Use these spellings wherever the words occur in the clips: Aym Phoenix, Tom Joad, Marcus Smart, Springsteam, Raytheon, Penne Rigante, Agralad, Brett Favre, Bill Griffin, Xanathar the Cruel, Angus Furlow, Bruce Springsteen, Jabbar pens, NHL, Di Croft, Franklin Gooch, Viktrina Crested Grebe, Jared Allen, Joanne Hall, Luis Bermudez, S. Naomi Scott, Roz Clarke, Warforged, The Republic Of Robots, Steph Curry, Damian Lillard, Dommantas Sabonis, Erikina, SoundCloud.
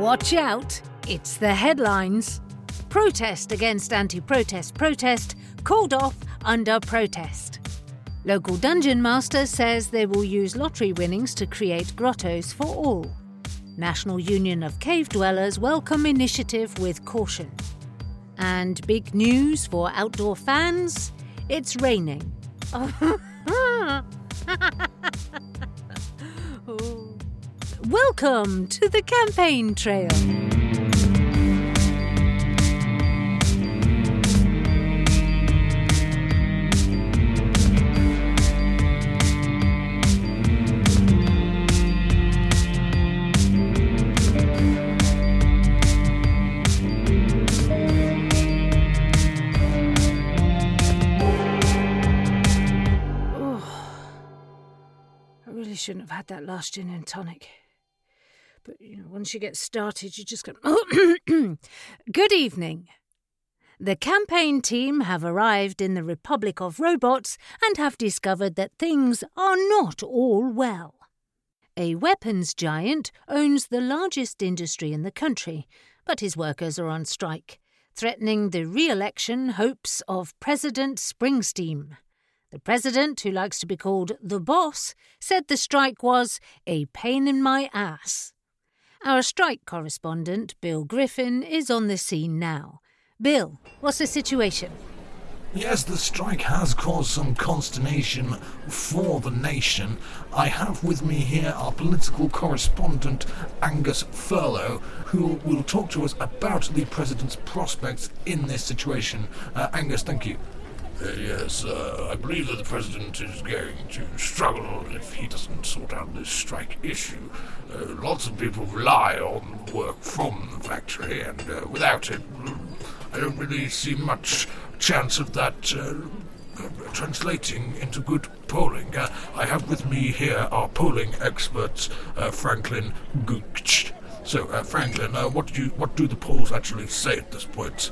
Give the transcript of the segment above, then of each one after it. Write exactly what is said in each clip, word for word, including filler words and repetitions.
Watch out, it's the headlines. Protest against anti-protest protest called off under protest. Local dungeon master says they will use lottery winnings to create grottos for all. National Union of Cave Dwellers welcome initiative with caution. And big news for outdoor fans, it's raining. Oh. Welcome to the campaign trail. Shouldn't have had that last gin and tonic. But, you know, once you get started, you just go... Good evening. The campaign team have arrived in the Republic of Robots and have discovered that things are not all well. A weapons giant owns the largest industry in the country, but his workers are on strike, threatening the re-election hopes of President Springsteam. The president, who likes to be called the boss, said the strike was a pain in my ass. Our strike correspondent, Bill Griffin, is on the scene now. Bill, what's the situation? Yes, the strike has caused some consternation for the nation. I have with me here our political correspondent, Angus Furlow, who will talk to us about the president's prospects in this situation. Uh, Angus, thank you. Uh, yes, uh, I believe that the President is going to struggle if he doesn't sort out this strike issue. Uh, lots of people rely on work from the factory, and uh, without it, I don't really see much chance of that uh, uh, translating into good polling. Uh, I have with me here our polling experts, uh, Franklin Gooch. So, uh, Franklin, uh, what do you, what do the polls actually say at this point?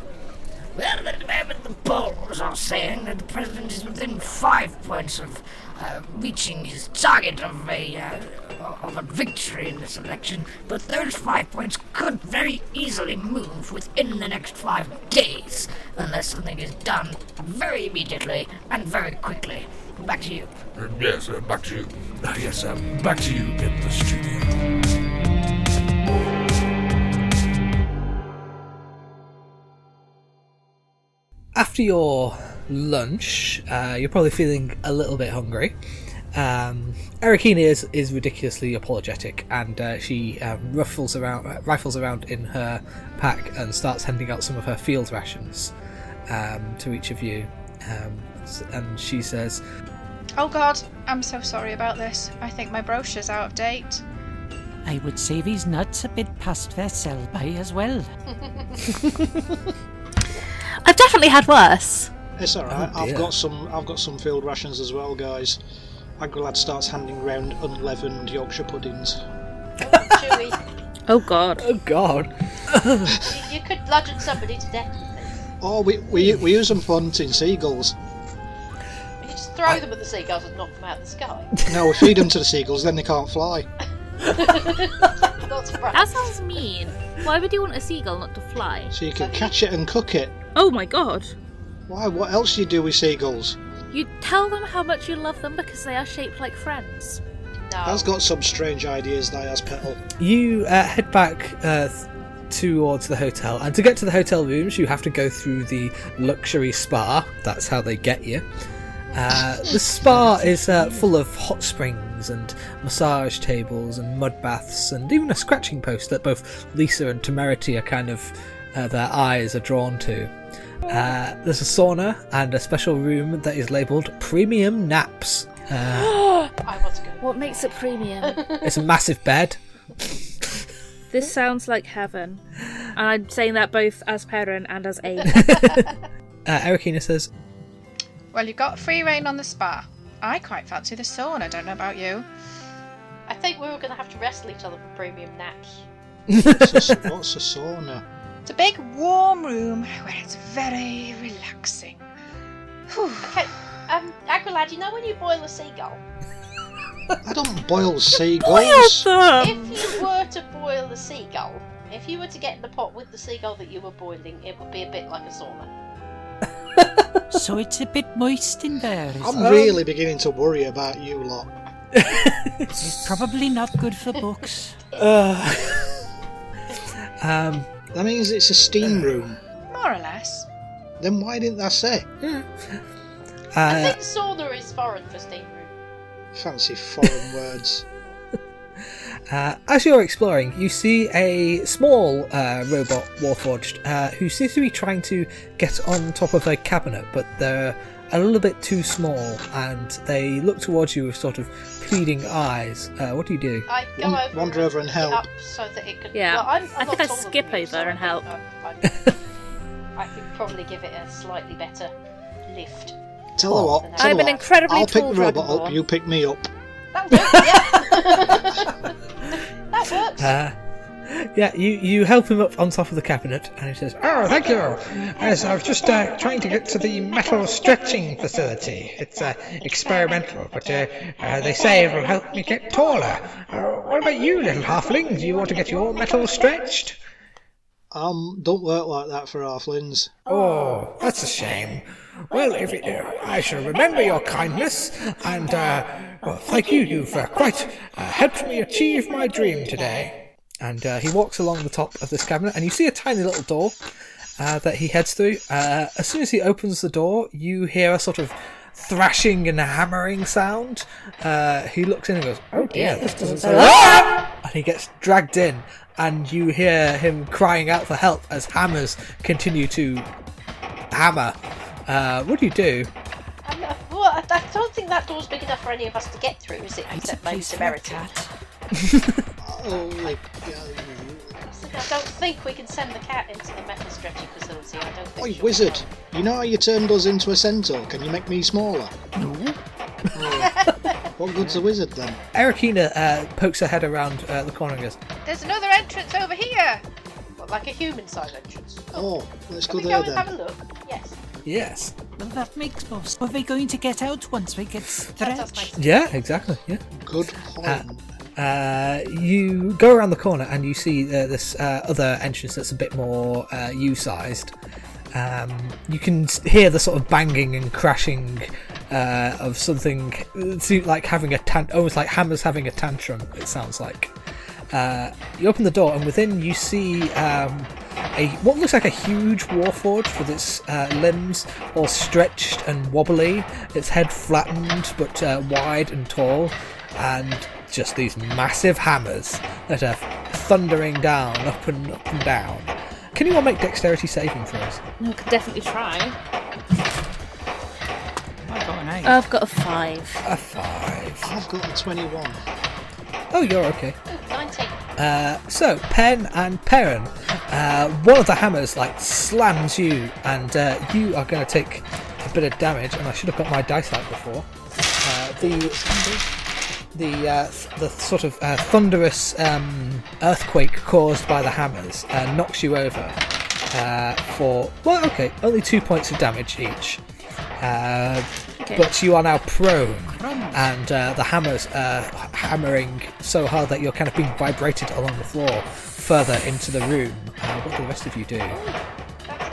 Well, at the moment, the polls are saying that the president is within five points of uh, reaching his target of a uh, of a victory in this election, but those five points could very easily move within the next five days, unless something is done very immediately and very quickly. Back to you. Uh, yes, uh, back to you. Uh, yes, uh, back to you in the studio. After your lunch, uh, you're probably feeling a little bit hungry. Um, Erikina is, is ridiculously apologetic, and uh, she uh, ruffles around, rifles around in her pack and starts handing out some of her field rations um, to each of you. Um, and she says, "Oh God, I'm so sorry about this. I think my brochure's out of date. I would say these nuts a bit past their sell-by as well." I've definitely had worse. It's all right. Oh, I've got some. I've got some field rations as well, guys. Agralad starts handing round unleavened Yorkshire puddings. Oh, oh God! Oh God! you, you could bludgeon somebody to death. Oh, we we we use them for hunting seagulls. You just throw I... them at the seagulls and knock them out of the sky. No, we feed them to the seagulls, then they can't fly. That's right. That sounds mean. Why would you want a seagull not to fly? So you can catch it and cook it. Oh my God. Why? What else do you do with seagulls? You tell them how much you love them because they are shaped like friends. No. That's got some strange ideas, Niaz Petal. You uh, head back uh, towards the hotel, and to get to the hotel rooms you have to go through the luxury spa. That's how they get you. Uh, the spa is uh, full of hot springs and massage tables and mud baths and even a scratching post that both Lisa and Temerity are kind of... Uh, their eyes are drawn to. Uh, there's a sauna and a special room that is labelled Premium Naps. Uh, I want to go. What makes it premium? It's a massive bed. This sounds like heaven. And I'm saying that both as Perrin and as Aim. uh, Erikina says, "Well, you've got free reign on the spa. I quite fancy the sauna, don't know about you." I think we were going to have to wrestle each other for premium naps. What's a, what's a sauna? It's a big warm room where it's very relaxing. Whew. Okay, um, Agralad, you know when you boil a seagull? I don't boil seagulls. Boil them. If you were to boil a seagull, If you were to get in the pot with the seagull that you were boiling, it would be a bit like a sauna. So it's a bit moist in there. I'm it? really beginning to worry about you lot. It's probably not good for books. uh, um, that means it's a steam room. More or less. Then why didn't I say? Yeah. Uh, I think sauna is foreign for steam room. Fancy foreign words. Uh, as you're exploring, you see a small uh, robot warforged uh, who seems to be trying to get on top of a cabinet, but they're a little bit too small, and they look towards you with sort of pleading eyes. Uh, what do you do? I go over, wander over and help, so that it could. Yeah, well, I'm, I'm I think I skip over so and help. I, I could probably give it a slightly better lift. Tell her what. Tell I'm what. an incredibly I'll tall robot. I'll pick the robot up. You pick me up. That works, yeah. That works. Uh, yeah, you, you help him up on top of the cabinet, and he says, "Oh, thank you. Yes, I was just uh, trying to get to the metal stretching facility. It's uh, experimental, but uh, uh, they say it will help me get taller. Uh, what about you, little halfling? Do you want to get your metal stretched?" Um, don't work like that for halflings. Oh, that's a shame. Well, if it, uh, I shall remember your kindness, and uh, well, thank you. You've uh, quite uh, helped me achieve my dream today. And uh, he walks along the top of this cabinet, and you see a tiny little door uh, that he heads through. Uh, as soon as he opens the door, you hear a sort of thrashing and hammering sound. Uh, he looks in and goes, "Oh dear, this doesn't sound." And he gets dragged in. And you hear him crying out for help as hammers continue to hammer. Uh, what do you do? Um, well, I, I don't think that door's big enough for any of us to get through, is it? Except by temerity. Oh my god. I don't think we can send the cat into the metal stretching facility. I don't think. Oi, wizard! You know how you turned us into a centaur? Can you make me smaller? No. What good's a wizard then? Erikina uh, pokes her head around uh, the corner and goes, "There's another entrance over here!" What, like a human-sized entrance? Oh, oh let's go there then. Can we go and have a look? Yes. Yes. Well, that makes more sense. Are they going to get out once we get stretched? Yeah, exactly. Yeah. Good point. Uh, Uh, you go around the corner and you see uh, this uh, other entrance that's a bit more uh, U-sized. Um, you can hear the sort of banging and crashing uh, of something. It's like having a tan- almost like hammers having a tantrum. It sounds like. Uh, you open the door and within you see um, a what looks like a huge warforged with its uh, limbs all stretched and wobbly, its head flattened but uh, wide and tall, and just these massive hammers that are thundering down, up and up and down. Can you all make dexterity saving throws? No, I could definitely try. I've got an eight. I've got a five. A five. I've got a twenty-one. Oh, you're okay. Ooh, nineteen. Uh, so, Pen and Perrin, uh, one of the hammers like slams you, and uh, you are going to take a bit of damage. And I should have got my dice out before. Uh, the The uh, th- the sort of uh, thunderous um, earthquake caused by the hammers uh, knocks you over uh, for well, okay, only two points of damage each. Uh, okay. But you are now prone, and uh, the hammers are hammering so hard that you're kind of being vibrated along the floor further into the room. Uh, what do the rest of you do?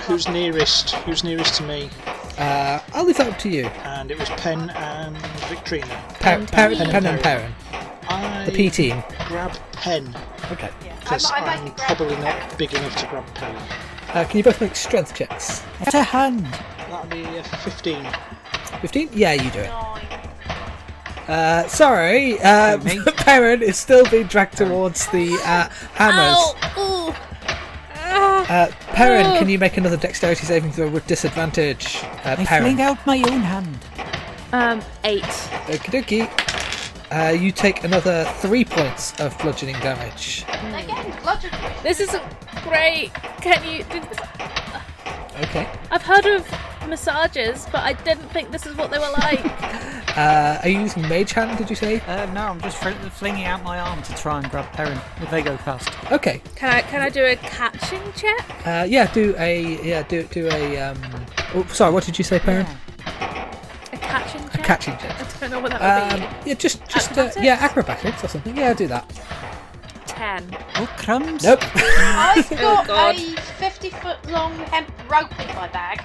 Who's nearest? Who's nearest to me? Uh, I'll leave that up to you. And it was Pen and Viktrina. Pen, Pen, Pen, Pen and Perrin. I the P team. Grab Pen. Okay. Because yeah. I'm, I'm probably not big enough to grab Pen. Uh, can you both make strength checks? Get a hand. That'll be uh, fifteen. Fifteen? Yeah, you do it. Uh, sorry, uh, Perrin is still being dragged towards the uh, hammers. Ow. Ooh. Uh, Perrin, oh. Can you make another dexterity saving throw with disadvantage? Uh, I fling out my own hand. Um, eight. Okie dokie. Uh, you take another three points of bludgeoning damage. Again, bludgeoning. This isn't great. Can you... Okay. I've heard of massages, but I didn't think this is what they were like. uh, are you using mage hand, did you say? Uh, no, I'm just fl- flinging out my arm to try and grab Perrin if they go past. Okay. Can I can I do a catching check? Uh, yeah, do a yeah do do a um. Oh, sorry, what did you say, Perrin? Yeah. A catching check. A catching check. I don't know what that would um, be. Yeah, just just acrobatics? Uh, yeah acrobatics or something. Yeah, do that. ten. Oh, crumbs. Nope. I've got oh, a fifty-foot long hemp rope in my bag.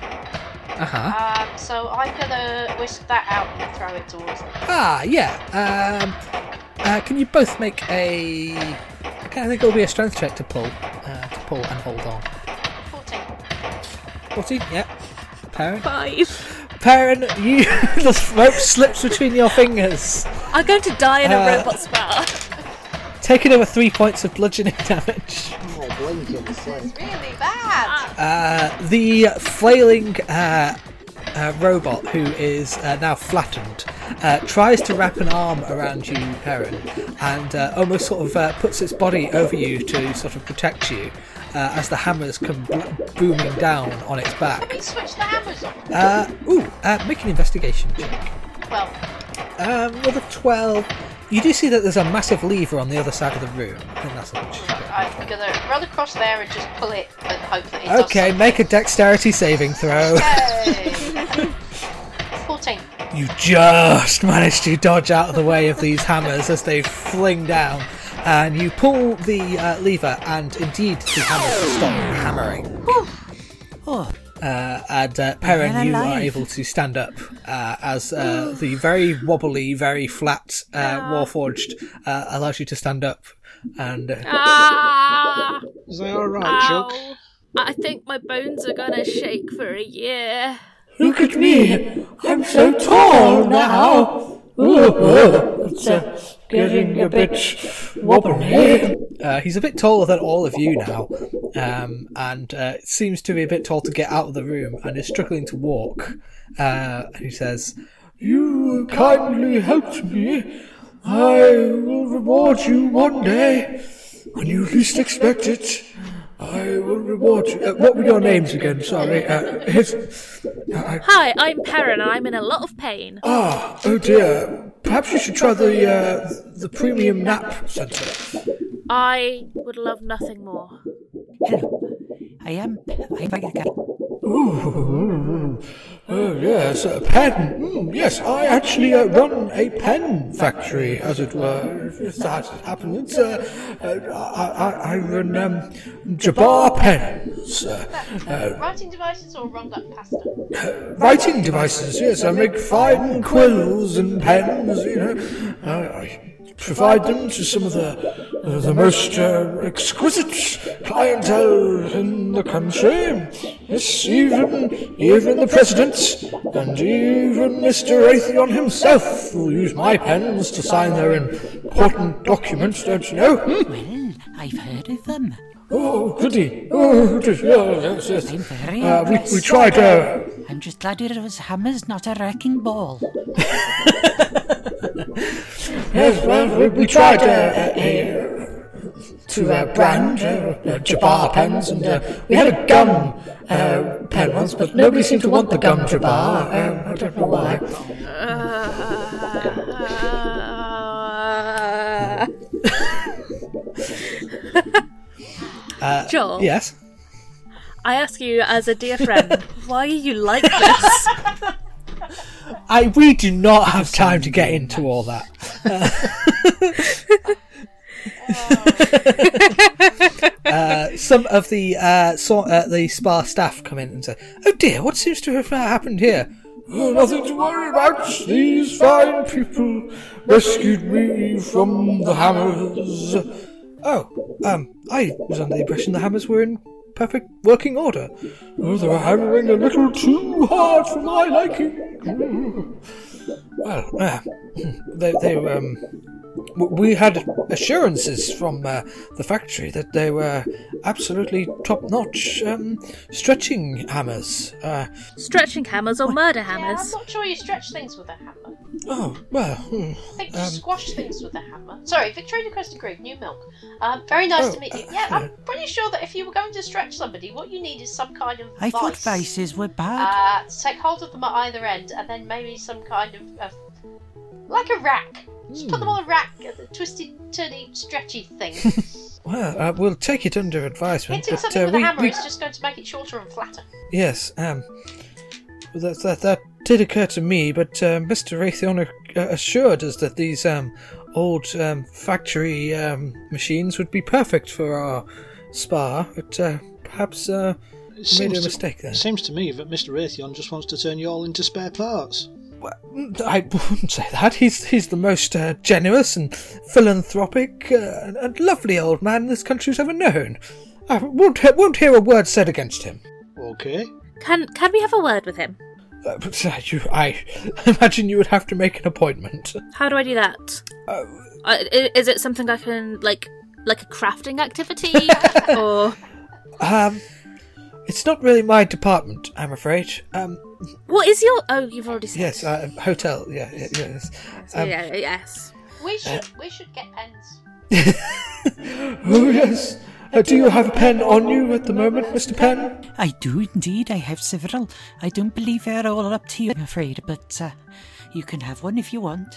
Uh-huh. Um, so I'm going to whisk that out and throw it towards them. Ah, yeah. Um, uh, can you both make a... I can't think it'll be a strength check to pull. Uh, to pull and hold on. forty. forty, yeah. Perrin. five. Perrin, you the rope slips between your fingers. I'm going to die in a uh, robot spell. Taking over three points of bludgeoning damage. Oh, I blame you on the slide. It's really bad. Uh, the flailing uh, uh, robot, who is uh, now flattened, uh, tries to wrap an arm around you, Perrin, and uh, almost sort of uh, puts its body over you to sort of protect you. Uh, as the hammers come b- booming down on its back. Let me switch the hammers on. Uh, ooh, uh, make an investigation check. twelve. Um, with a twelve, you do see that there's a massive lever on the other side of the room. I think that's a good check. I'm going to run across there and just pull it and hope that it does. Okay, make a dexterity saving throw. Yay! fourteen. You just managed to dodge out of the way of these hammers as they fling down. And you pull the uh, lever, and indeed the hammers stop hammering. Oh. Uh, and uh, Perrin, you are able to stand up uh, as uh, the very wobbly, very flat uh, Warforged uh, allows you to stand up. And uh, ah, is that all right, Chuck? I think my bones are gonna shake for a year. Look at me! I'm so tall now. Ooh, it's a getting a bit wobbly. Uh, he's a bit taller than all of you now, um, and uh, seems to be a bit tall to get out of the room and is struggling to walk. Uh, he says, "You kindly helped me. I will reward you one day. When you least expect it, I will reward you." Uh, what were your names again? Sorry. Uh, his, uh, I... Hi, I'm Perrin and I'm in a lot of pain. Ah, oh dear. Perhaps you should try the uh, the premium nap centre. I would love nothing more. Hello, I am. I'm Ooh, oh yes, a pen. Mm, yes, I actually uh, run a pen factory, as it were. If that happens, uh, uh, I, I run um, Jabbar pens. Uh, uh, writing devices or run like pasta? Uh, writing devices. Yes, I make fine quills and pens. You know, uh, I provide them to some of the uh, the most uh, exquisite clientele in the country. Yes, even, even the President, and even Mister Raytheon himself will use my pens to sign their important documents, don't you know? Hmm? Well, I've heard of them. Oh, goody. Oh, goody. Oh, yes, yes. I'm very uh, we, we tried... Uh... I'm just glad it was hammers, not a wrecking ball. Yes, well, we, we tried uh, a... a to a uh, brand, uh, uh, Jabbar pens, and uh, we had a gum uh, pen once, but nobody seemed to want the gum Jabbar. Um, I don't know why. Uh, uh, Joel? Yes? I ask you as a dear friend, why are you like this? I, we do not have time to get into all that. Uh, uh, some of the uh, so, uh, the spa staff come in and say, "Oh dear, what seems to have happened here?" "Oh, nothing to worry about. These fine people rescued me from the hammers." "Oh, um, I was under the impression the hammers were in perfect working order." "Oh, they were hammering a little too hard for my liking." Well, uh, they they um. We had assurances from uh, the factory that they were absolutely top-notch um, stretching hammers. Uh, stretching hammers or what? Murder hammers? Yeah, I'm not sure you stretch things with a hammer. Oh, well... Hmm, I think you um, squash things with a hammer. Sorry, Viktrina Crested Grebe, New Milk. Um, very nice oh, to meet you. Yeah, uh, I'm pretty sure that if you were going to stretch somebody, what you need is some kind of I vice. I thought vices were bad. Uh, take hold of them at either end, and then maybe some kind of... of like a rack. Just put them on a rack, a twisted, turny, stretchy thing. Well, uh, we'll take it under advisement. Hitting something uh, with we, a hammer we... is just going to make it shorter and flatter. Yes, um, that that, that did occur to me, but uh, Mister Raytheon assured us that these um, old um, factory um, machines would be perfect for our spa, but uh, perhaps uh, made a mistake there. It seems to me that Mister Raytheon just wants to turn you all into spare parts. Well, I wouldn't say that. He's he's the most uh, generous and philanthropic uh, and, and lovely old man this country's ever known. I won't, won't hear a word said against him. Okay. Can can we have a word with him? Uh, but, uh, you, I imagine you would have to make an appointment. How do I do that? Uh, uh, is it something I can, like, like a crafting activity? Or um, it's not really my department, I'm afraid. Um, what is your? Oh, you've already said. Yes, uh, hotel. Yeah, yeah yes. Um, yeah, yes. We should uh, we should get pens. Oh yes. Uh, do you have a pen on you at the moment, Mister Penn? I do indeed. I have several. I don't believe they're all up to you, I'm afraid, but uh, you can have one if you want.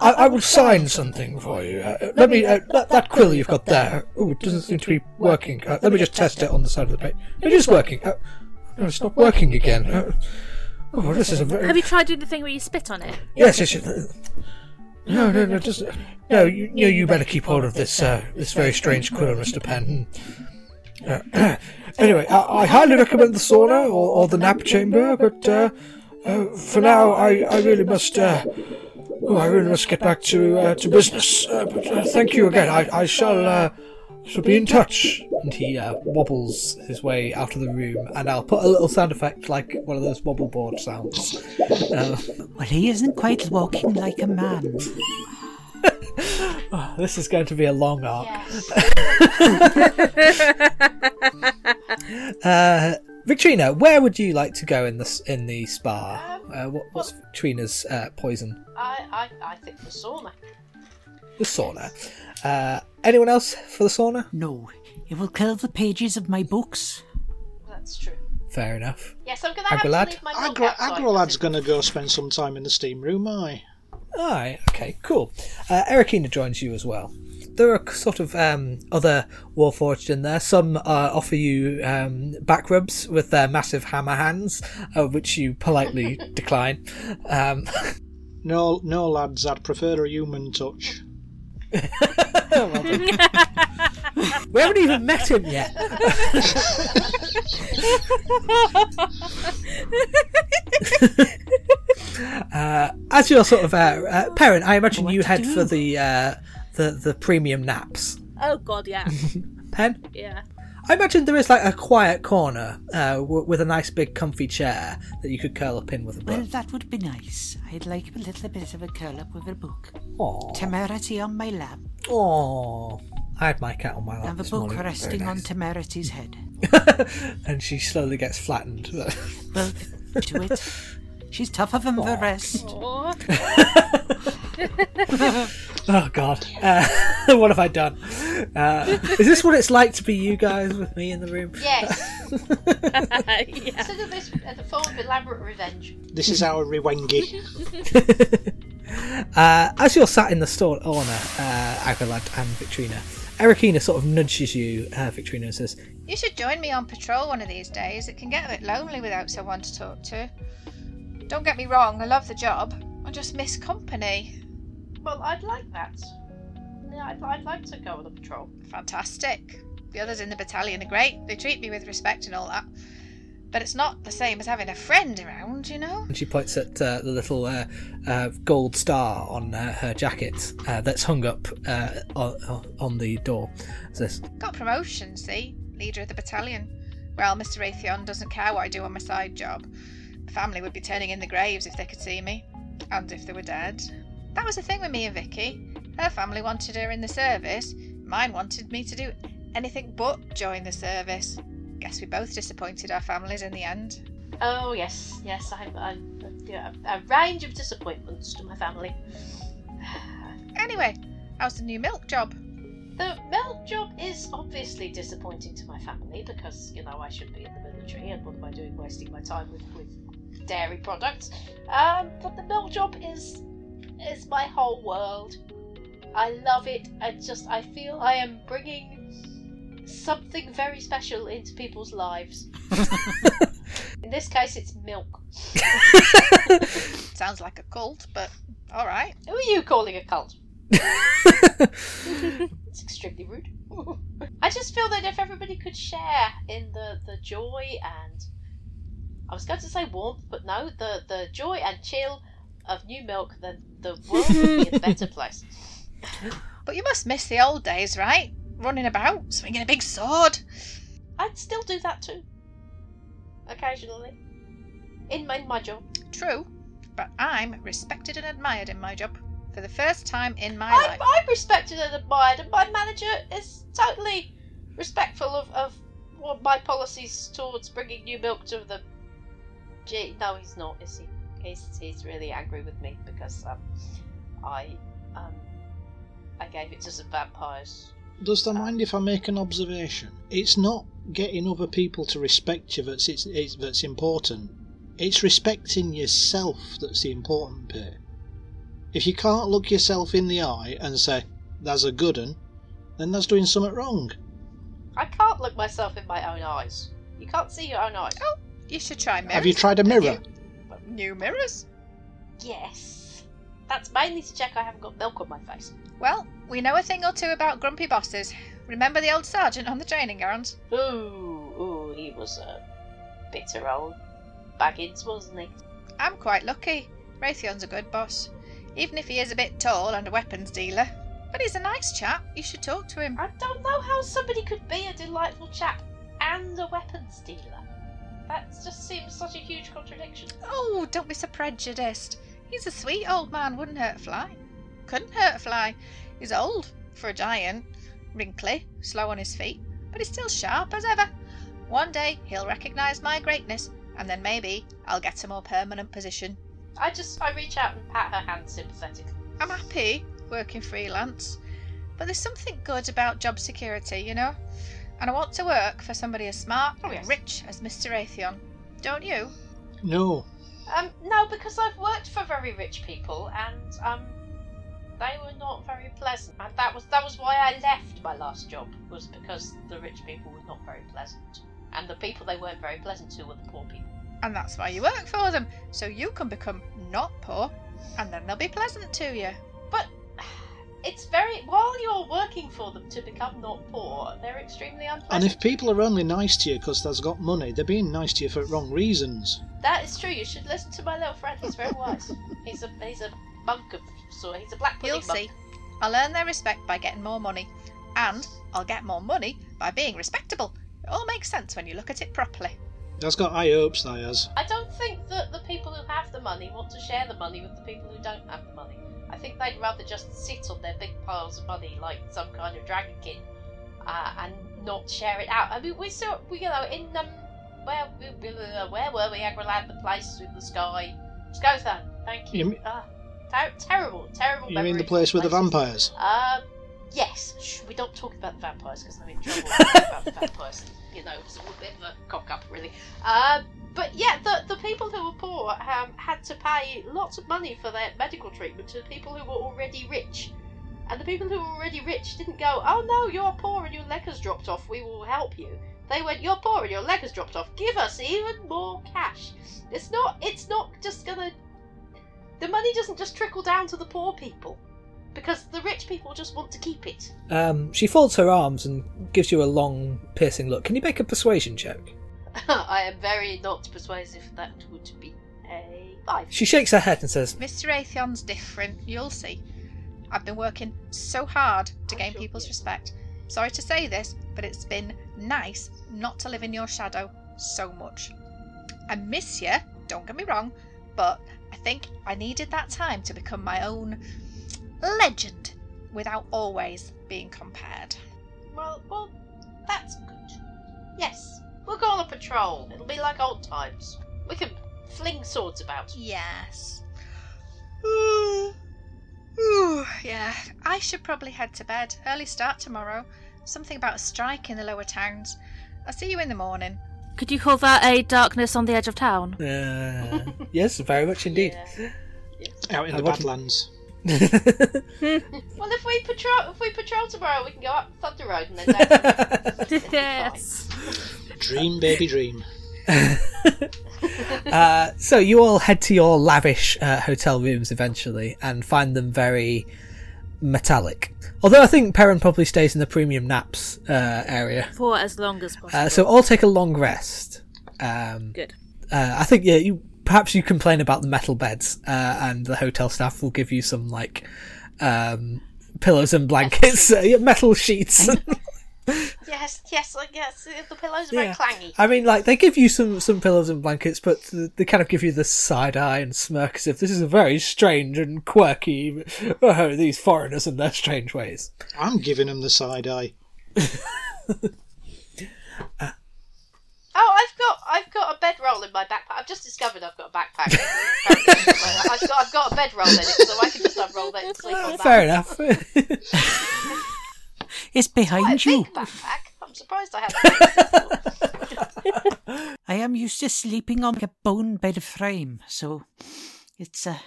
I, I will sign something for you. Uh, let me... Uh, that, that quill you've got there. Oh, it doesn't seem to be working. Uh, let me just test it on the side of the page. It is working. Uh, no, it's not working again. Uh, oh, this is a very... Have you tried doing the thing where you spit on it? Yes, yes, yes. No, no, no, just... No, you, no, you better keep hold of this uh, this very strange quill, Mister Penn. Uh, anyway, I, I highly recommend the sauna or, or the nap chamber, but uh, uh, for now, I, I really must uh, oh, I really must get back to uh, to business. Uh, but uh, thank you again. I I shall uh, shall be in touch. And he uh, wobbles his way out of the room, and I'll put a little sound effect like one of those wobble board sounds. Uh, well, he isn't quite walking like a man. Oh, this is going to be a long arc. Yes. uh, Viktrina, where would you like to go in the in the spa? Um, uh, what, what's well, Victrina's uh, poison? I, I I think the sauna. The sauna. Uh, anyone else for the sauna? No, it will kill the pages of my books. That's true. Fair enough. Yes, yeah, so I'm going to have to leave my dog Agra- outside, Agralad's going to go spend some time in the steam room, aye. Aye, okay, cool. Uh, Erikina joins you as well. There are sort of um, other Warforged in there. Some uh, offer you um, back rubs with their massive hammer hands, uh, which you politely decline. Um, no, no, lads, I'd prefer a human touch. Well done. We haven't even met him yet. uh, as your sort of uh, uh, parent, I imagine what you head for the, uh, the the premium naps. Oh God, yeah. Pen? Yeah. I imagine there is like a quiet corner uh, w- with a nice big comfy chair that you could curl up in with a book. Well, that would be nice. I'd like a little bit of a curl up with a book. Aww. Temerity on my lap. Aww. I had my cat on my lap. And the book morning. Resting nice. On Temerity's head. And she slowly gets flattened. Well, to it. She's tougher than Aww. The rest. Oh, God. Uh, what have I done? Uh, is this what it's like to be you guys with me in the room? Yes. Yeah. Instead of this, uh, the form of elaborate revenge. This is our Riwengi. uh, as you're sat in the store owner, uh, Agralad and Viktrina, Erikina sort of nudges you, uh, Viktrina, and says, "You should join me on patrol one of these days. It can get a bit lonely without someone to talk to. Don't get me wrong, I love the job. I just miss company." Well, I'd like that. Yeah, I'd, I'd like to go on a patrol. Fantastic. The others in the battalion are great. They treat me with respect and all that. But it's not the same as having a friend around, you know? And she points at uh, the little uh, uh, gold star on uh, her jacket uh, that's hung up uh, on, on the door. Says, "Got promotion, see? Leader of the battalion. Well, Mister Raytheon doesn't care what I do on my side job. My family would be turning in the graves if they could see me. And if they were dead. That was the thing with me and Vicky. Her family wanted her in the service. Mine wanted me to do anything but join the service. Guess we both disappointed our families in the end." Oh, yes, yes. I have a range of disappointments to my family. "Anyway, how's the new milk job?" "The milk job is obviously disappointing to my family because, you know, I should be in the military and what am I doing wasting my time with, with dairy products. Um, but the milk job is... is my whole world. I love it. I just, I feel I am bringing something very special into people's lives." In this case, it's milk. Sounds like a cult, but all right. Who are you calling a cult? It's extremely rude. I just feel that if everybody could share in the, the joy and... I was going to say warmth, but no. The, the joy and chill of new milk, then the world would be a better place. But you must miss the old days, right? Running about, swinging a big sword. I'd still do that too. Occasionally. In my, in my job. True, but I'm respected and admired in my job. For the first time in my I, life. I'm respected and admired, and my manager is totally respectful of, of what my policies towards bringing new milk to the... Gee, no, he's not, is he? He's, he's really angry with me because um, I um, I gave it to some vampires. Does that mind if I make an observation? It's not getting other people to respect you that's it's, it's that's important. It's respecting yourself that's the important bit. If you can't look yourself in the eye and say, "That's a good un," then that's doing something wrong. I can't look myself in my own eyes. You can't see your own eyes. Oh, you should try mirrors. Have you tried a mirror? New mirrors? Yes. That's mainly to check I haven't got milk on my face. Well, we know a thing or two about grumpy bosses. Remember the old sergeant on the training ground? Ooh, ooh, he was a bitter old baggins, wasn't he? I'm quite lucky. Raytheon's a good boss. Even if he is a bit tall and a weapons dealer. But he's a nice chap. You should talk to him. I don't know how somebody could be a delightful chap and a weapons dealer. That just seems such a huge contradiction. Oh, don't be so prejudiced. He's a sweet old man, wouldn't hurt a fly. Couldn't hurt a fly. He's old, for a giant, wrinkly, slow on his feet, but he's still sharp as ever. One day he'll recognise my greatness, and then maybe I'll get a more permanent position. I just, I reach out and pat her hand sympathetically. I'm happy working freelance, but there's something good about job security, you know? And I want to work for somebody as smart and oh, yes. rich as Mister Raytheon. Don't you? No. Um, no, because I've worked for very rich people, and um, they were not very pleasant. And that was that was why I left my last job, was because the rich people were not very pleasant, and the people they weren't very pleasant to were the poor people. And that's why you work for them, so you can become not poor, and then they'll be pleasant to you. But. It's very... While you're working for them to become not poor, they're extremely unpleasant. And if people are only nice to you because they've got money, they're being nice to you for wrong reasons. That is true. You should listen to my little friend. He's very wise. he's a he's a monk of... sorts. He's a black pudding monk. You'll see. I'll earn their respect by getting more money. And I'll get more money by being respectable. It all makes sense when you look at it properly. That's got high hopes, that has. I don't think that the people who have the money want to share the money with the people who don't have the money. I think they'd rather just sit on their big piles of money like some kind of dragonkin uh, and not share it out. I mean, we saw, we, you know, in, um, where, where were we, Agralad, the place with the sky? Skothan, thank you. you uh, ter- terrible, terrible You mean the place with the vampires? Um, yes. Shh, we don't talk about the vampires because I'm in trouble about the vampires. You know, it's a bit of a cock-up, really. Um... But yeah, the the people who were poor um, had to pay lots of money for their medical treatment to the people who were already rich. And the people who were already rich didn't go, "Oh no, you're poor and your leg has dropped off, we will help you." They went, "You're poor and your leg has dropped off, give us even more cash." It's not, it's not just gonna... The money doesn't just trickle down to the poor people. Because the rich people just want to keep it. Um, she folds her arms and gives you a long, piercing look. Can you make a persuasion check? I am very not persuasive. That would be a five. She shakes her head and says, "Mister Raytheon's different, you'll see. I've been working so hard to I'm gain sure people's respect. Sorry to say this, but it's been nice not to live in your shadow so much. I miss you, don't get me wrong, but I think I needed that time to become my own legend without always being compared." Well, well, that's good. Yes. We'll go on a patrol. It'll be like old times. We can fling swords about. Yes. Ooh. Ooh, yeah. I should probably head to bed. Early start tomorrow. Something about a strike in the lower towns. I'll see you in the morning. Could you call that a darkness on the edge of town? Uh, yes, very much indeed. Yeah. Yeah. Out in the Badlands. Well, if we patrol, if we patrol tomorrow, we can go up Thunder Road and then down. Yes. Dream, baby, dream. uh, so you all head to your lavish uh, hotel rooms eventually and find them very metallic. Although I think Perrin probably stays in the premium naps uh, area. For as long as possible. Uh, so all take a long rest. Um, Good. Uh, I think, yeah, you perhaps you complain about the metal beds uh, and the hotel staff will give you some, like, um, pillows and blankets, uh, metal sheets. yes, yes, yes, the pillows are yeah. very clangy. I mean, like, they give you some, some pillows and blankets, but they kind of give you the side eye and smirk as if this is a very strange and quirky, oh, these foreigners and their strange ways. I'm giving them the side eye. uh, Oh, I've got I've got a bedroll in my backpack. I've just discovered I've got a backpack. I've got I've got a bedroll in it, so I can just unroll that and sleep on that. Fair enough. It's behind Quite a you. Big backpack. I'm surprised I haven't. I am used to sleeping on a bone bed frame, so it's a uh,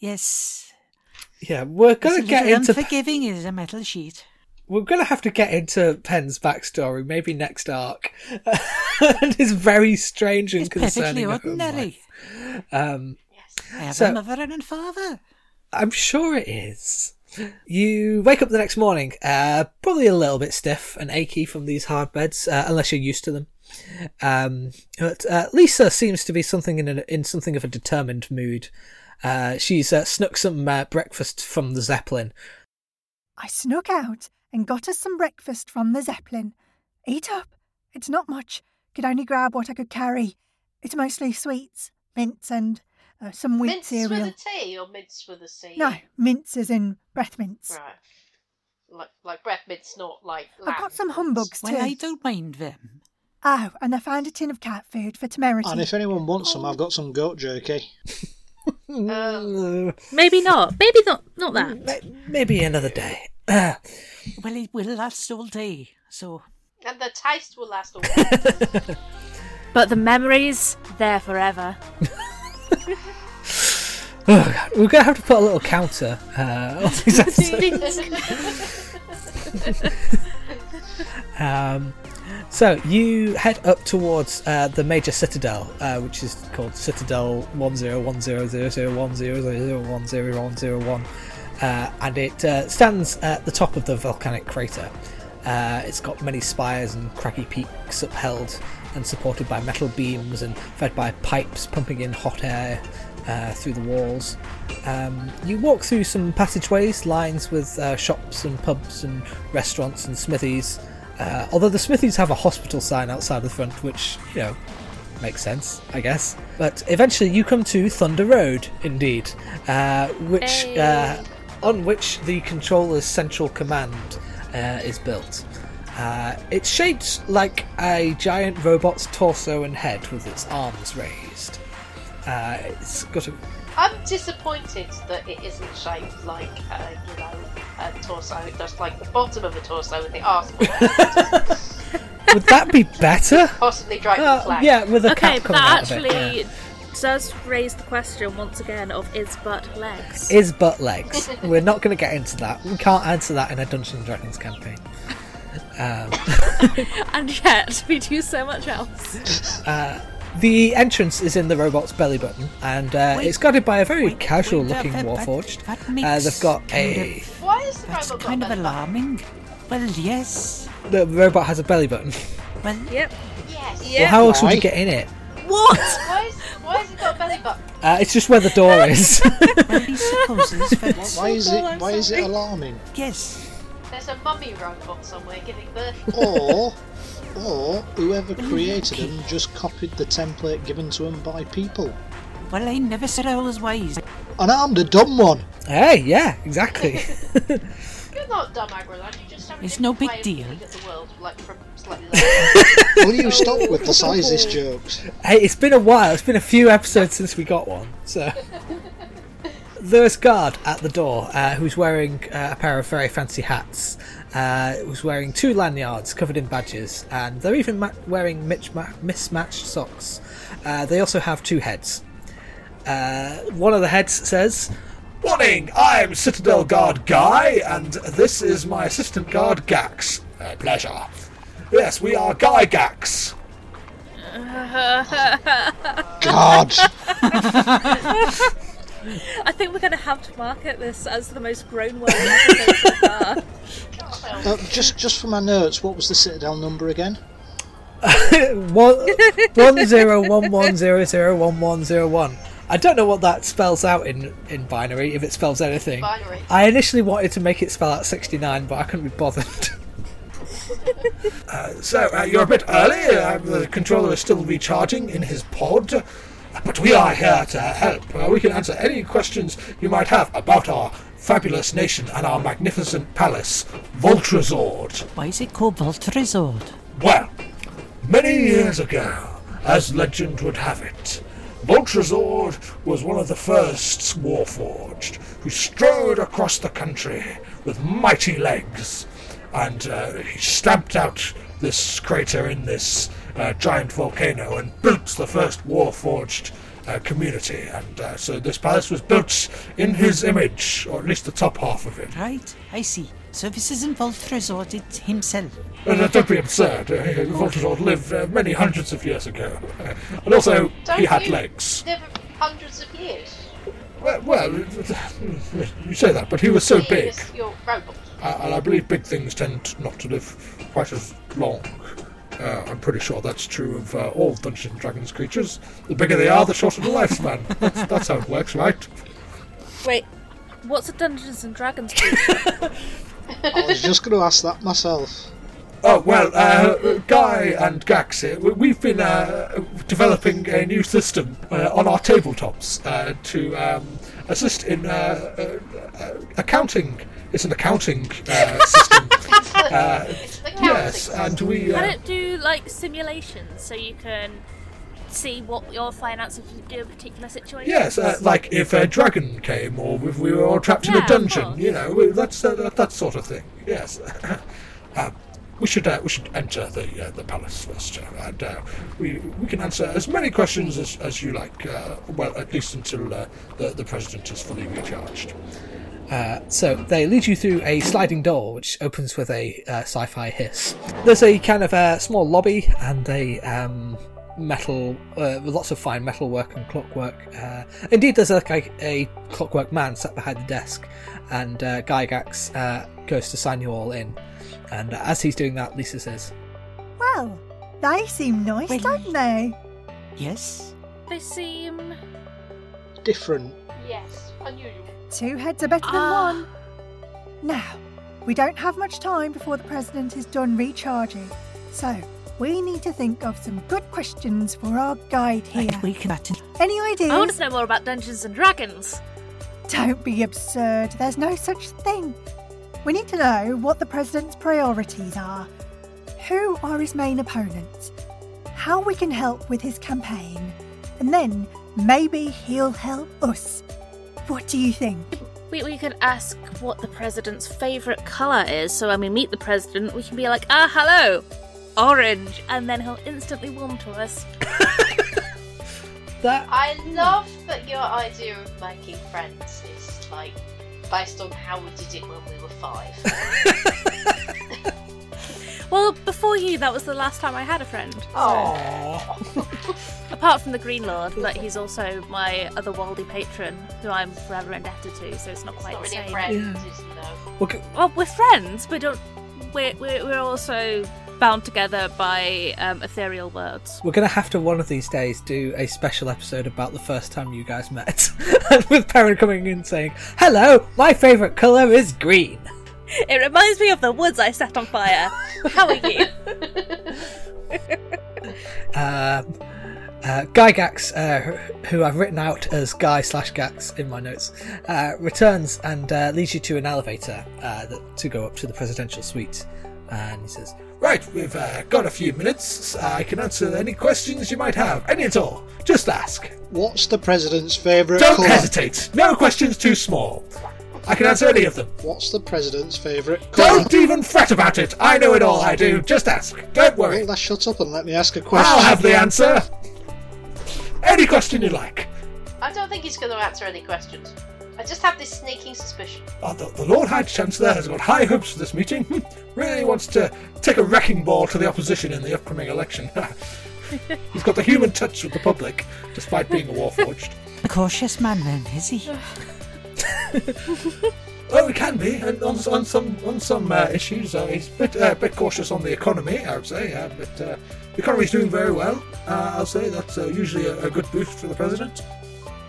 yes. Yeah, we're gonna get into unforgiving is a metal sheet. We're going to have to get into Penn's backstory, maybe next arc. And it's very strange and it's concerning. It's perfectly ordinary. Um, yes. I have so, a mother and a father. I'm sure it is. You wake up the next morning, uh, probably a little bit stiff and achy from these hard beds, uh, unless you're used to them. Um, but uh, Lisa seems to be something in, a, in something of a determined mood. Uh, she's uh, snuck some uh, breakfast from the Zeppelin. I snuck out and got us some breakfast from the Zeppelin. Eat up. It's not much. Could only grab what I could carry. It's mostly sweets, mints and uh, some wheat mince cereal. Mints with a T or mints with a C? No, mints as in breath mints. Right. Like like breath mints, not like lamb. I got some humbugs too. Well, I don't mind them. Oh, and I found a tin of cat food for temerity. And if anyone wants oh. some, I've got some goat jerky. um, maybe not. Maybe not, not that. Maybe another day. Uh, well, it will last all day, so... And the taste will last all day. But the memories, they're forever. Oh, God. We're going to have to put a little counter uh, on these episodes. um, so, you head up towards uh, the major citadel, uh, which is called Citadel one zero one zero zero zero one zero zero one zero zero one zero one. Uh, and it uh, stands at the top of the volcanic crater. Uh, it's got many spires and craggy peaks upheld and supported by metal beams and fed by pipes pumping in hot air uh, through the walls. Um, you walk through some passageways, lines with uh, shops and pubs and restaurants and smithies. Uh, although the smithies have a hospital sign outside the front, which, you know, makes sense, I guess. But eventually you come to Thunder Road, indeed, uh, which... Uh, on which the controller's central command uh, is built. Uh, it's shaped like a giant robot's torso and head with its arms raised. Uh, it's got a... I'm disappointed that it isn't shaped like uh, you know, a torso, just like the bottom of a torso with the arse. Would that be better? Possibly driving uh, the flag. Yeah, with a okay, cap coming out actually... of it. Okay, yeah. But does raise the question once again of is butt legs? Is butt legs? We're not going to get into that. We can't answer that in a Dungeons and Dragons campaign. Um. And yet, we do so much else. Uh, the entrance is in the robot's belly button, and uh, wait, it's guarded by a very wait, casual-looking wait, warforged. That, that uh, they've got a. Of, why is the that's robot kind of alarming. Button? Well, yes. The robot has a belly button. Well, yep. Yes. Well, how else would you get in it? What? Why is, why has it got a belly button? Uh, it's just where the door is. Well, he supposes that's... Why is it? Why is it alarming? Yes. There's a mummy robot somewhere giving birth. Or, or whoever created them just copied the template given to them by people. Well, I never said I was wise. And I'm the dumb one. Hey, yeah, exactly. You're not dumb, Agralad. You just have it's no big deal. The world, like, from slightly will you stop with the sizest jokes? Hey, it's been a while. It's been a few episodes since we got one. So there's a guard at the door uh, who's wearing uh, a pair of very fancy hats. Uh, who's wearing two lanyards covered in badges, and they're even ma- wearing mismatched socks. Uh, they also have two heads. Uh, one of the heads says, "Morning, I'm Citadel Guard Guy, and this is my assistant guard Gax. A pleasure. Yes, we are Guy Gax." God! I think we're going to have to market this as the most grown word ever so far. Uh, just, just for my notes, what was the Citadel number again? one zero one one zero zero one one zero one. I don't know what that spells out in, in binary, if it spells anything. Binary. I initially wanted to make it spell out sixty-nine, but I couldn't be bothered. uh, so, uh, you're a bit early. Uh, the controller is still recharging in his pod. But we are here to help. Uh, we can answer any questions you might have about our fabulous nation and our magnificent palace, Voltresord. Why is it called Voltresord? Well, many years ago, as legend would have it, Voltresord was one of the first Warforged who strode across the country with mighty legs, and uh, he stamped out this crater in this uh, giant volcano and built the first Warforged uh, community. And uh, so this palace was built in his image, or at least the top half of it. Right, I see. So this isn't Voltresord, it's himself. Uh, don't be absurd. Uh, Voltresord lived uh, many hundreds of years ago. Uh, and also, don't he had legs. Live hundreds of years? Well, well, you say that, but he was so he big. Was your robot. Uh, and I believe big things tend not to live quite as long. Uh, I'm pretty sure that's true of uh, all Dungeons and Dragons creatures. The bigger they are, the shorter the lifespan. That's, that's how it works, right? Wait, what's a Dungeons and Dragons creature? I was just going to ask that myself. Oh, well, uh, Guy and Gax here, we've been uh, developing a new system uh, on our tabletops uh, to um, assist in uh, uh, accounting. It's an accounting uh, system. uh, it's an accounting yes, system. And we... Uh, Can it do, like, simulations so you can... see what your finances would do in a particular situation. Yes, uh, like if a dragon came, or if we were all trapped yeah, in a dungeon, you know, that's uh, that, that sort of thing. Yes, uh, we should uh, we should enter the uh, the palace first, uh, and uh, we we can answer as many questions as, as you like. Uh, well, at least until uh, the the president is fully recharged. Uh, so they lead you through a sliding door, which opens with a uh, sci-fi hiss. There's a kind of a small lobby and a. Um, metal uh, lots of fine metal work and clockwork. Uh, indeed there's like a, a clockwork man sat behind the desk, and uh, Gygax uh, goes to sign you all in, and uh, as he's doing that, Lisa says, well, they seem nice, really? Don't they? Yes, they seem different. Yes, unusual. Two heads are better than uh... one. Now, we don't have much time before the president is done recharging, so we need to think of some good questions for our guide here. We can... Any ideas? I want to know more about Dungeons and Dragons. Don't be absurd. There's no such thing. We need to know what the president's priorities are, who are his main opponents, how we can help with his campaign, and then maybe he'll help us. What do you think? We, we could ask what the president's favourite colour is, so when we meet the president, we can be like, ah, hello. Orange, and then he'll instantly warm to us. That I love that your idea of making friends is like based on how we did it when we were five. Well, before you, that was the last time I had a friend. Oh. So. Apart from the Green Lord, but he's also my other otherworldly patron, who I'm forever indebted to. So it's not it's quite not the really same. Friends, yeah. Okay. Well, we're friends, but don't. We're we're, we're also. Bound together by um, ethereal words. We're going to have to one of these days do a special episode about the first time you guys met, with Perrin coming in saying, hello, my favourite colour is green. It reminds me of the woods I set on fire. How are you? um, uh, Gygax, uh, who I've written out as Guy slash Gax in my notes, uh, returns and uh, leads you to an elevator uh, to go up to the presidential suite. And he says, right, we've uh, got a few minutes. I can answer any questions you might have. Any at all. Just ask. What's the president's favourite colour? Don't hesitate. No question's too small. I can answer any of them. What's the president's favourite colour? Don't even fret about it. I know it all, I do. Just ask. Don't worry. Well, now shut up and let me ask a question. I'll have the answer. Any question you like. I don't think he's going to answer any questions. I just have this sneaking suspicion. Oh, the, the Lord High Chancellor has got high hopes for this meeting. Really wants to take a wrecking ball to the opposition in the upcoming election. He's got the human touch with the public, despite being a warforged. A cautious man, then, is he? Well, he can be, and on, on some on some uh, issues, uh, he's a bit, uh, bit cautious on the economy, I would say. Uh, but uh, the economy's doing very well. Uh, I'll say that's uh, usually a, a good boost for the president.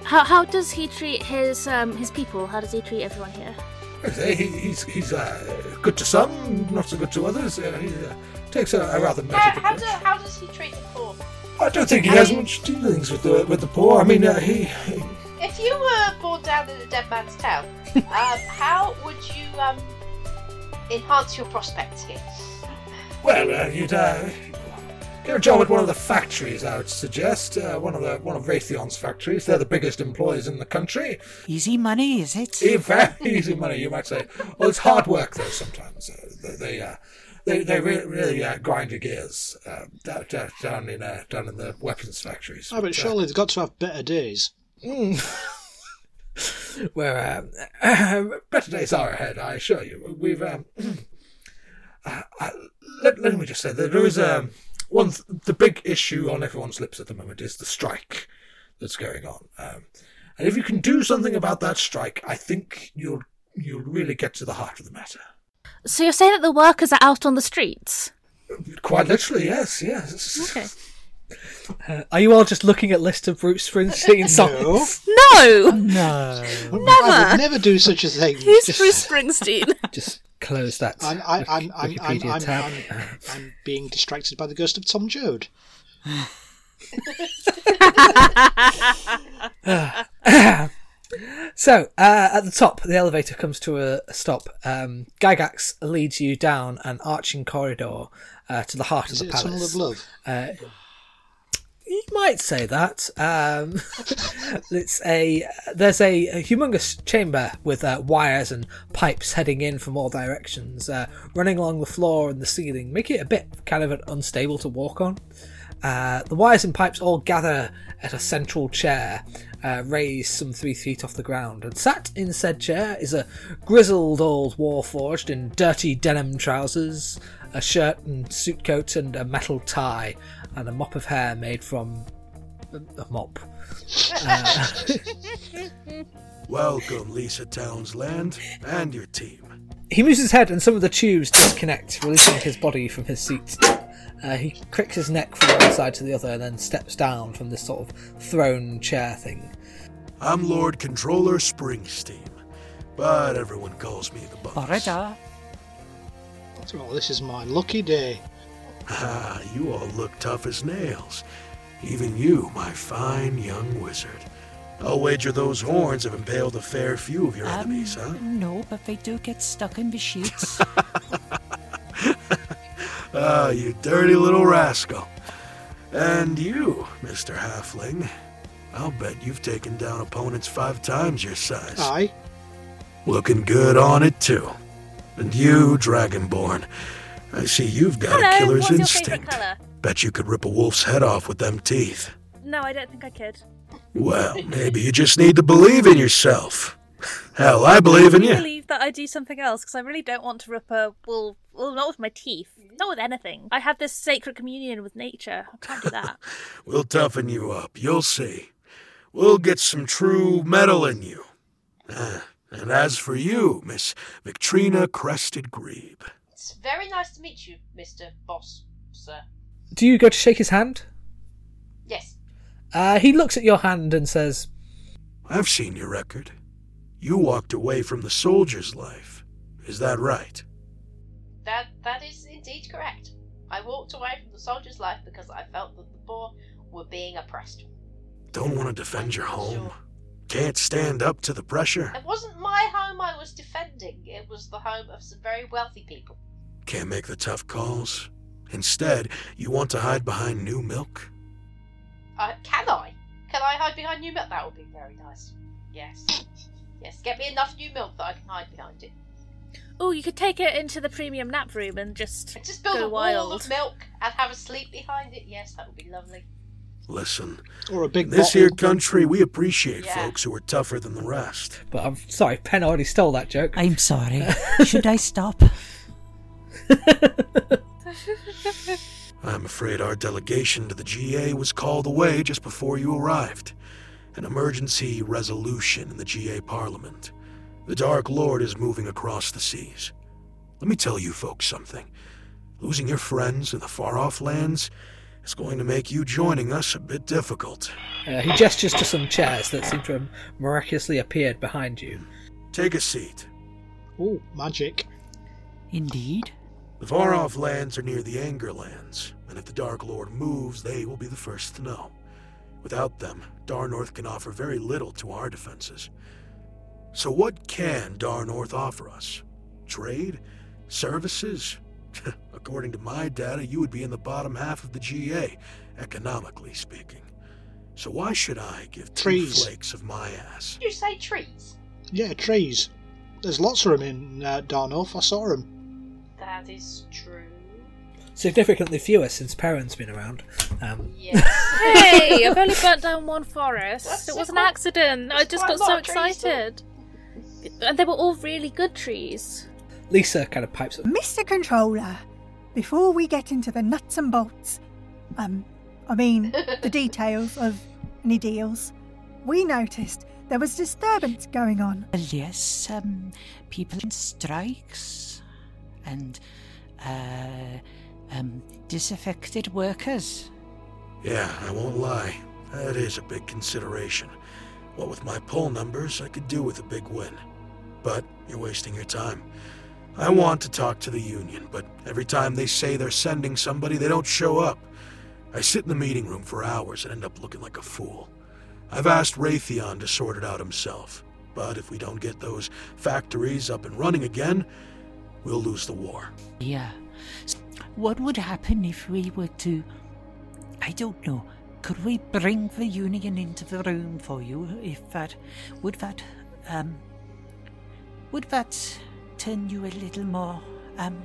How how does he treat his um, his people? How does he treat everyone here? I'd say he, he's he's uh, good to some, not so good to others. Uh, he uh, takes a, a rather measured approach. How, how does he treat the poor? I don't think he I has mean, much dealings with the with the poor. I mean, uh, he, he. If you were born down in a dead man's town, um, how would you um, enhance your prospects here? Well, uh, you'd uh, get a job at one of the factories. I would suggest uh, one of the one of Raytheon's factories. They're the biggest employers in the country. Easy money, is it? Very easy money, you might say. Well, it's hard work though. Sometimes uh, they. Uh, They they really, really uh, grind your gears uh, down in uh, down in the weapons factories. Oh, but surely uh, they've got to have better days. Mm. Where um, better days are ahead, I assure you. We've um, uh, uh, let, let me just say that there is um, one th- the big issue on everyone's lips at the moment is the strike that's going on, um, and if you can do something about that strike, I think you'll you'll really get to the heart of the matter. So you're saying that the workers are out on the streets? Quite literally, yes, yes. Okay. Uh, are you all just looking at lists of Bruce Springsteen songs? No! No! No! I would never do such a thing. Who's just, Bruce Springsteen? Just close that I'm, I, I'm, I'm, Wikipedia I'm, I'm, tab. I'm, I'm, I'm being distracted by the ghost of Tom Joad. So, uh, at the top, the elevator comes to a, a stop. Um, Gygax leads you down an arching corridor uh, to the heart Is of the palace. Is it a tunnel of love? Uh, you might say that. Um, it's a There's a, a humongous chamber with uh, wires and pipes heading in from all directions, uh, running along the floor and the ceiling, making it a bit kind of unstable to walk on. Uh, the wires and pipes all gather at a central chair, uh, raised some three feet off the ground, and sat in said chair is a grizzled old warforged in dirty denim trousers, a shirt and suit coat and a metal tie, and a mop of hair made from a, a mop. Uh, Welcome, Lisa Townsland, and your team. He moves his head and some of the tubes disconnect, releasing his body from his seat. Uh, he cricks his neck from one side to the other and then steps down from this sort of throne chair thing. I'm Lord Controller Springsteam, but everyone calls me the boss. Alrighta. Well, this is my lucky day. Ah, you all look tough as nails. Even you, my fine young wizard. I'll wager those horns have impaled a fair few of your um, enemies, huh? No, but they do get stuck in the sheets. Ah, oh, you dirty little rascal. And you, Mister Halfling, I'll bet you've taken down opponents five times your size. Aye. Looking good on it, too. And you, Dragonborn, I see you've got Hello, a killer's what's instinct. Your favorite color? Bet you could rip a wolf's head off with them teeth. No, I don't think I could. Well, maybe you just need to believe in yourself. Hell, I believe in you. I believe that I do something else, because I really don't want to rip a wolf. Well, not with my teeth. Not with anything. I have this sacred communion with nature. I can't do that. We'll toughen you up. You'll see. We'll get some true metal in you. Uh, and as for you, Miss Viktrina Crested Grebe. It's very nice to meet you, Mister Boss, sir. Do you go to shake his hand? Yes. Uh, he looks at your hand and says, I've seen your record. You walked away from the soldier's life. Is that right? That That is indeed correct. I walked away from the soldier's life because I felt that the poor were being oppressed. Don't want to defend your home? Sure. Can't stand up to the pressure? It wasn't my home I was defending. It was the home of some very wealthy people. Can't make the tough calls? Instead, you want to hide behind new milk? Uh, can I? Can I hide behind new milk? That would be very nice. Yes. Yes, get me enough new milk that I can hide behind it. Oh, you could take it into the premium nap room and just, just build go a wild. Wall of milk and have a sleep behind it. Yes, that would be lovely. Listen, or a big in this here country, we appreciate yeah. folks who are tougher than the rest. But I'm sorry, Penne already stole that joke. I'm sorry. Should I stop? I'm afraid our delegation to the G A was called away just before you arrived. An emergency resolution in the G A Parliament. The Dark Lord is moving across the seas. Let me tell you folks something. Losing your friends in the far-off lands is going to make you joining us a bit difficult. Uh, he gestures to some chairs that seem to have miraculously appeared behind you. Take a seat. Oh, magic. Indeed. The far-off lands are near the Angerlands, and if the Dark Lord moves, they will be the first to know. Without them, Dar North can offer very little to our defenses. So what can Dar North offer us? Trade? Services? According to my data, you would be in the bottom half of the G A, economically speaking. So why should I give trees. two flakes of my ass? Did you say trees? Yeah, trees. There's lots of them in uh, Dar North. I saw them. That is true. Significantly fewer since Perran's been around. Um. Yes. Hey, I've only burnt down one forest. That's it was an quite, accident. I just got so excited. And they were all really good trees. Lisa kind of pipes up. Mister Controller, before we get into the nuts and bolts, um, I mean the details of any deals, we noticed there was disturbance going on. Yes, um, people in strikes and, uh, um, disaffected workers. Yeah, I won't lie. That is a big consideration. What with my poll numbers, I could do with a big win. But you're wasting your time. I want to talk to the union, but every time they say they're sending somebody, they don't show up. I sit in the meeting room for hours and end up looking like a fool. I've asked Raytheon to sort it out himself, but if we don't get those factories up and running again, we'll lose the war. Yeah. So what would happen if we were to... I don't know. Could we bring the union into the room for you? If that... Would that... Um... Would that turn you a little more, um,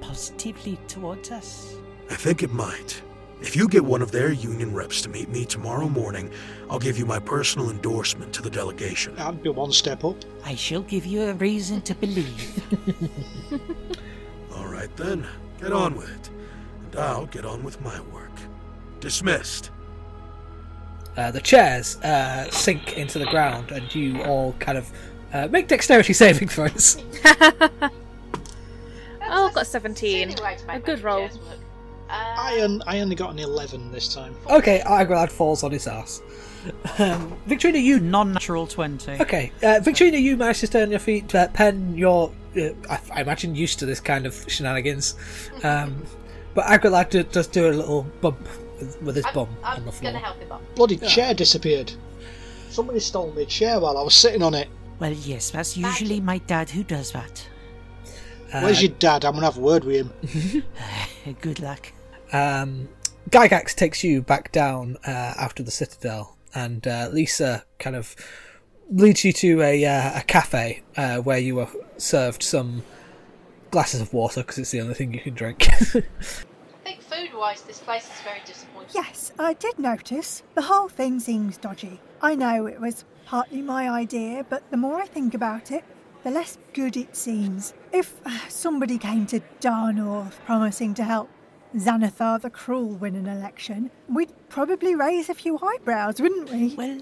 positively towards us? I think it might. If you get one of their union reps to meet me tomorrow morning, I'll give you my personal endorsement to the delegation. That'd be one step up. I shall give you a reason to believe. All right then, get on with it, and I'll get on with my work. Dismissed. Uh, the chairs uh, sink into the ground, and you all kind of... Uh, make dexterity saving throws. Oh, I've got seventeen. A good roll. Uh, I, un- I only got an eleven this time. Okay, Agralad falls on his ass. Um, Viktrina, you... Non-natural twenty. Okay, uh, Viktrina, you managed to stay on your feet. Uh, Pen, you're, uh, I, I imagine, used to this kind of shenanigans. Um, but Agralad d- does do a little bump with his I'm, bum I'm on the floor. I'm going to help him up. Bloody yeah. Chair disappeared. Somebody stole my chair while I was sitting on it. Well, yes, that's usually my dad who does that. Uh, Where's your dad? I'm going to have a word with him. Good luck. Um, Gygax takes you back down uh, after the Citadel, and uh, Lisa kind of leads you to a, uh, a cafe uh, where you were served some glasses of water, because it's the only thing you can drink. I think food-wise, this place is very disappointing. Yes, I did notice. The whole thing seems dodgy. I know it was... partly my idea, but the more I think about it, the less good it seems. If uh, somebody came to Dar North promising to help Xanathar the Cruel win an election, we'd probably raise a few eyebrows, wouldn't we? Well,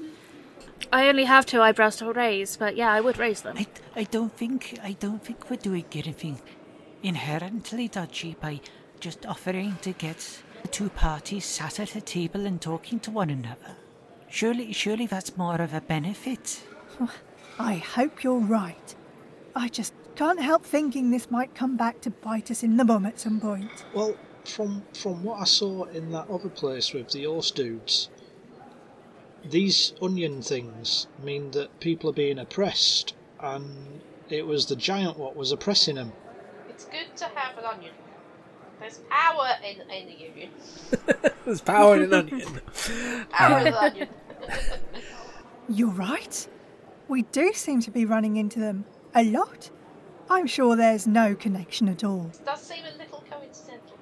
I only have two eyebrows to raise, but yeah, I would raise them. I, I don't think I don't think we're doing anything inherently dodgy by just offering to get the two parties sat at a table and talking to one another. Surely, surely that's more of a benefit. I hope you're right. I just can't help thinking this might come back to bite us in the bum at some point. Well, from from what I saw in that other place with the horse dudes, these onion things mean that people are being oppressed, and it was the giant what was oppressing them. It's good to have an onion. There's power in, in the union. There's power in an onion. Power in an onion. You're right. We do seem to be running into them a lot. I'm sure there's no connection at all. It does seem a little coincidental.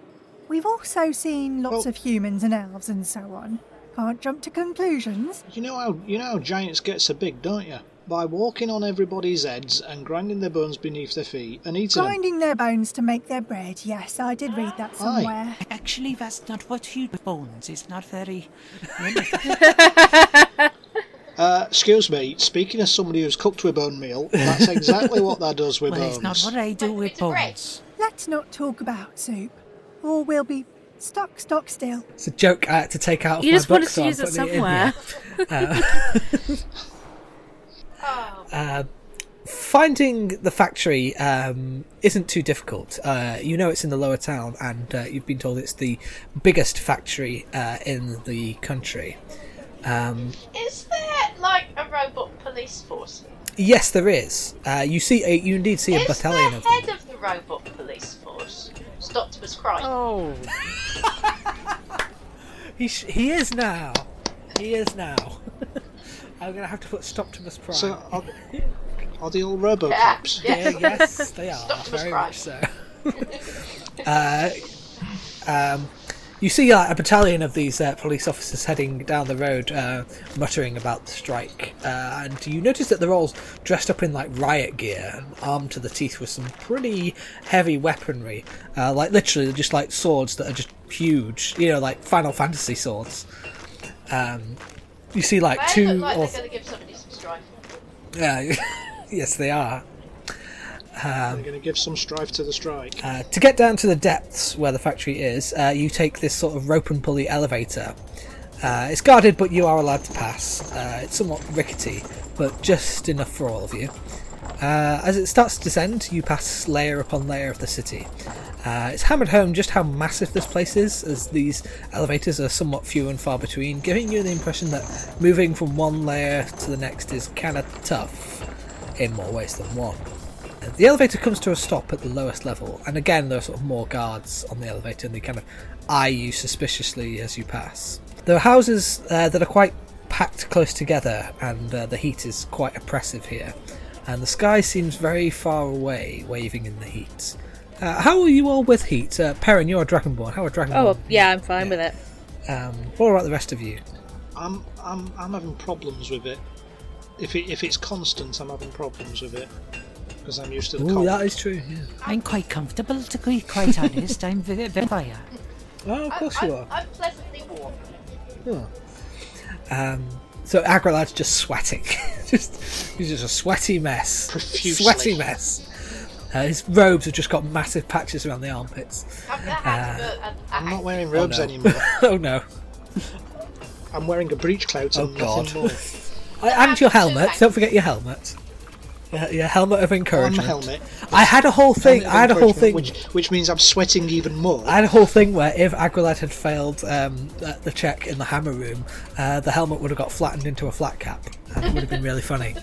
We've also seen lots well, of humans and elves and so on. Can't jump to conclusions. You know how you know how giants get so big, don't you? by walking on everybody's heads and grinding their bones beneath their feet and eating Grinding them. their bones to make their bread, yes, I did read that somewhere. Aye. Actually, that's not what you... bones, it's not very... uh, excuse me, speaking as somebody who's cooked with bone meal, that's exactly what that does with well, bones. Well, it's not what I do but with bones. Let's not talk about soup, or we'll be... Stock, stock still. It's a joke I had to take out of you my book. You just wanted to so use I'm it somewhere. It uh, uh, finding the factory um, isn't too difficult. Uh, you know it's in the lower town, and uh, you've been told it's the biggest factory uh, in the country. Um, is there, like, a robot police force? Yes, there is. Uh, you see, a, you indeed see is a battalion of them. Is the head of the robot police force Stoptimus Prime? Oh. he sh- he is now. He is now. I'm going to have to put Stoptimus Prime. So are, are they all RoboCops? Yeah. Yeah, yes, they are. Stoptimus very Prime. Much so. uh, um, you see uh, a battalion of these uh, police officers heading down the road, uh, muttering about the strike. Uh, and you notice that they're all dressed up in like riot gear and armed to the teeth with some pretty heavy weaponry. Uh, like literally, they're just like swords that are just huge. You know, like Final Fantasy swords. Um, you see like they two. Look like or... they're going to give somebody some strife. Yeah, uh, yes, they are. Um, They're going to give some strife to the strike. Uh, to get down to the depths where the factory is, uh, you take this sort of rope and pulley elevator. Uh, it's guarded, but you are allowed to pass. Uh, it's somewhat rickety, but just enough for all of you. Uh, as it starts to descend, you pass layer upon layer of the city. Uh, it's hammered home just how massive this place is, as these elevators are somewhat few and far between, giving you the impression that moving from one layer to the next is kind of tough, in more ways than one. The elevator comes to a stop at the lowest level, and again there are sort of more guards on the elevator, and they kind of eye you suspiciously as you pass. There are houses uh, that are quite packed close together, and uh, the heat is quite oppressive here, and the sky seems very far away, waving in the heat. Uh, how are you all with heat? Uh, Perrin, you're a Dragonborn. How are Dragonborn? Oh, yeah, I'm fine yeah. with it. Um, what about the rest of you? I'm I'm I'm having problems with it. If it, if it's constant, I'm having problems with it. Because I'm used to the cold. That is true, yeah. I'm quite comfortable, to be quite honest. I'm very fire. Oh, of course I'm, you are. I'm pleasantly warm. Oh. Um, so Agralad's just sweating. just, he's just a sweaty mess. Profusely. Sweaty mess. Uh, his robes have just got massive patches around the armpits. I've never had uh, a, a, a I'm not wearing robes oh, no. anymore. oh, no. I'm wearing a breech clout and oh, nothing God. more. I, and your helmet. Don't forget your helmet. Yeah, yeah, helmet of encouragement. Oh, I'm a helmet. I had a whole thing. I had a whole thing, which, which means I'm sweating even more. I had a whole thing where if Agralad had failed um, the check in the hammer room, uh, the helmet would have got flattened into a flat cap. And it would have been really funny.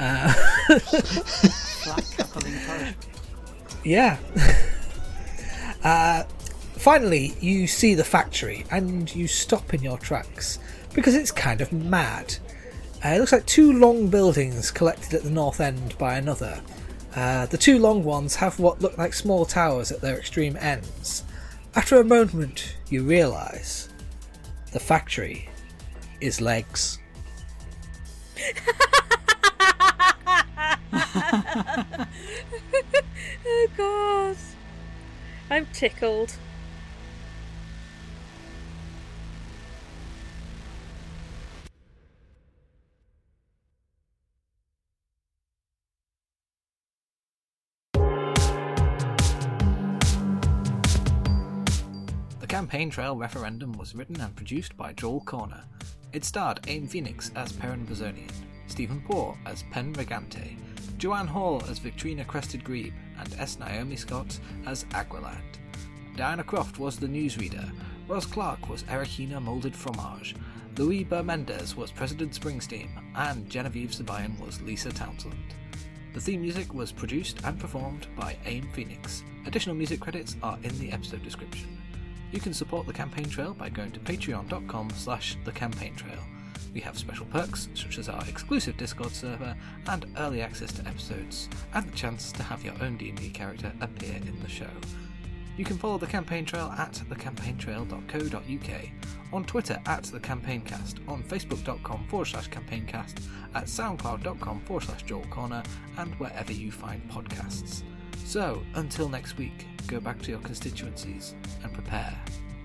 Uh, flat cap of encouragement. Yeah. Uh, finally, you see the factory, and you stop in your tracks because it's kind of mad. Uh, it looks like two long buildings collected at the north end by another. Uh, the two long ones have what look like small towers at their extreme ends. After a moment, you realise the factory is legs. Oh God, I'm tickled. The Campaign Trail Referendum was written and produced by Joel Cornah. It starred Aym Phoenix as Perran Bezonian, Steven Poore as Penne Rigante, Joanne Hall as Viktrina Crested Grebe, and S. Naomi Scott as Agralad. Di Croft was the newsreader, Roz Clarke was Erikina Moulded Fromage, Luis Bermudez was President Springsteam, and Genevieve Sibayan was Lisa Townsland. The theme music was produced and performed by Aym Phoenix. Additional music credits are in the episode description. You can support The Campaign Trail by going to patreon.com slash thecampaigntrail. We have special perks, such as our exclusive Discord server, and early access to episodes, and the chance to have your own D and D character appear in the show. You can follow The Campaign Trail at thecampaigntrail dot co dot uk, on Twitter at The Campaigncast, on facebook.com forward slash campaigncast, at soundcloud.com forward slash Joel Cornah, and wherever you find podcasts. So, until next week, go back to your constituencies and prepare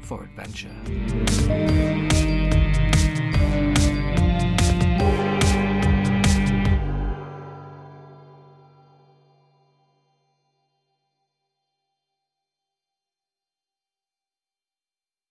for adventure.